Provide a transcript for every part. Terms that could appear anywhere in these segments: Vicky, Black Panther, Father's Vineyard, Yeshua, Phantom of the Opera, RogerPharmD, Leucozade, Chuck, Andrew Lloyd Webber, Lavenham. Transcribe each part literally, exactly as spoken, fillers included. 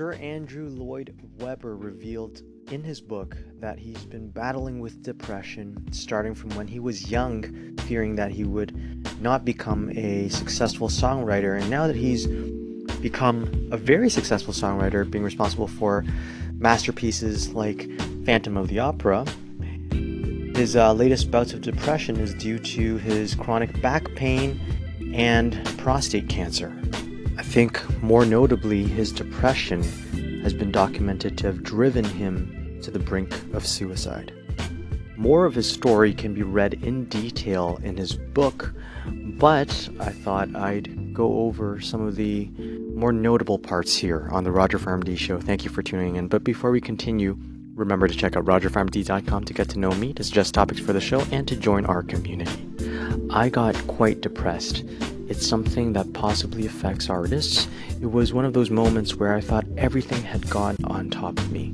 Sir Andrew Lloyd Webber revealed in his book that he's been battling with depression starting from when he was young, fearing that he would not become a successful songwriter. And now that he's become a very successful songwriter, being responsible for masterpieces like Phantom of the Opera, his uh, latest bouts of depression is due to his chronic back pain and prostate cancer. I think more notably, his depression has been documented to have driven him to the brink of suicide. More of his story can be read in detail in his book, but I thought I'd go over some of the more notable parts here on the RogerPharmD show. Thank you for tuning in. But before we continue, remember to check out roger farm d dot com to get to know me, to suggest topics for the show, and to join our community. I got quite depressed. It's something that possibly affects artists. It was one of those moments where I thought everything had gone on top of me.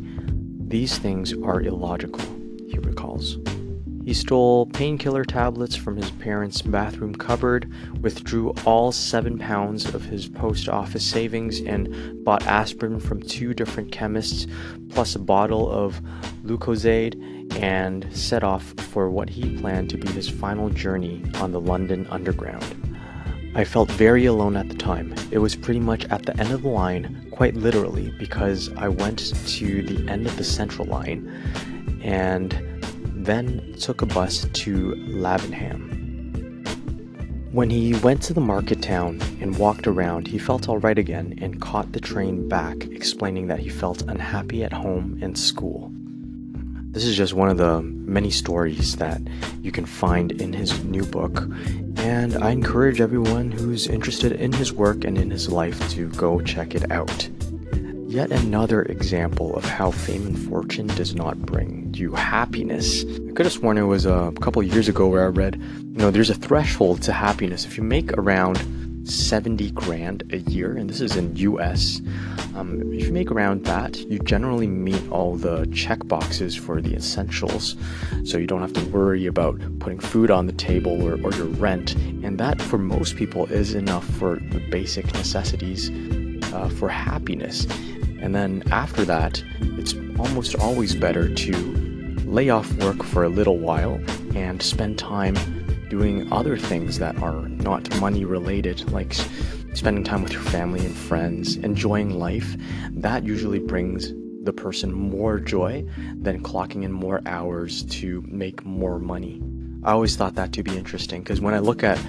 These things are illogical, he recalls. He stole painkiller tablets from his parents' bathroom cupboard, withdrew all seven pounds of his post office savings, and bought aspirin from two different chemists, plus a bottle of Leucozade, and set off for what he planned to be his final journey on the London Underground. I felt very alone at the time. It was pretty much at the end of the line, quite literally, because I went to the end of the central line and then took a bus to Lavenham. When he went to the market town and walked around, he felt alright again and caught the train back, explaining that he felt unhappy at home and school. This is just one of the many stories that you can find in his new book, and I encourage everyone who's interested in his work and in his life to go check it out. Yet another example of how fame and fortune does not bring you happiness. I could have sworn it was a couple years ago where I read, you know, there's a threshold to happiness. If you make around seventy grand a year, and this is in U S, um, if you make around that, you generally meet all the check boxes for the essentials, so you don't have to worry about putting food on the table or, or your rent, and that for most people is enough for the basic necessities uh, for happiness. And then after that, it's almost always better to lay off work for a little while and spend time doing other things that are not money related, like spending time with your family and friends, enjoying life. That usually brings the person more joy than clocking in more hours to make more money. I always thought that to be interesting, because when I look at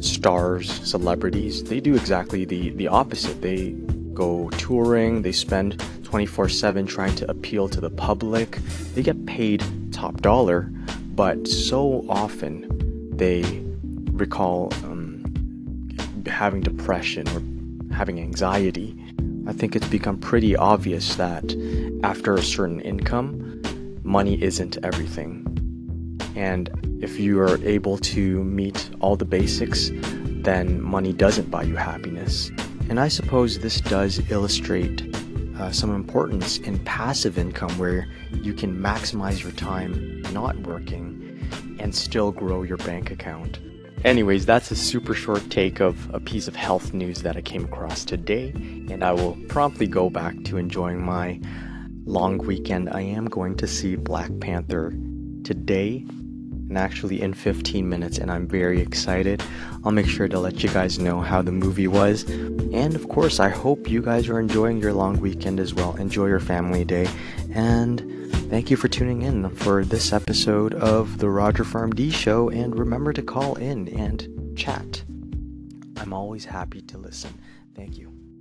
stars, celebrities, they do exactly the, the opposite. They go touring, they spend twenty-four seven trying to appeal to the public. They get paid top dollar, but so often they recall um, having depression or having anxiety. I think it's become pretty obvious that after a certain income, money isn't everything. And if you are able to meet all the basics, then money doesn't buy you happiness. And I suppose this does illustrate uh, some importance in passive income, where you can maximize your time not working and still grow your bank account. Anyways, that's a super short take of a piece of health news that I came across today, and I will promptly go back to enjoying my long weekend. I am going to see Black Panther today, and actually in fifteen minutes, and I'm very excited. I'll make sure to let you guys know how the movie was, and of course, I hope you guys are enjoying your long weekend as well. Enjoy your family day, and thank you for tuning in for this episode of the RogerPharmD show, and remember to call in and chat. I'm always happy to listen. Thank you.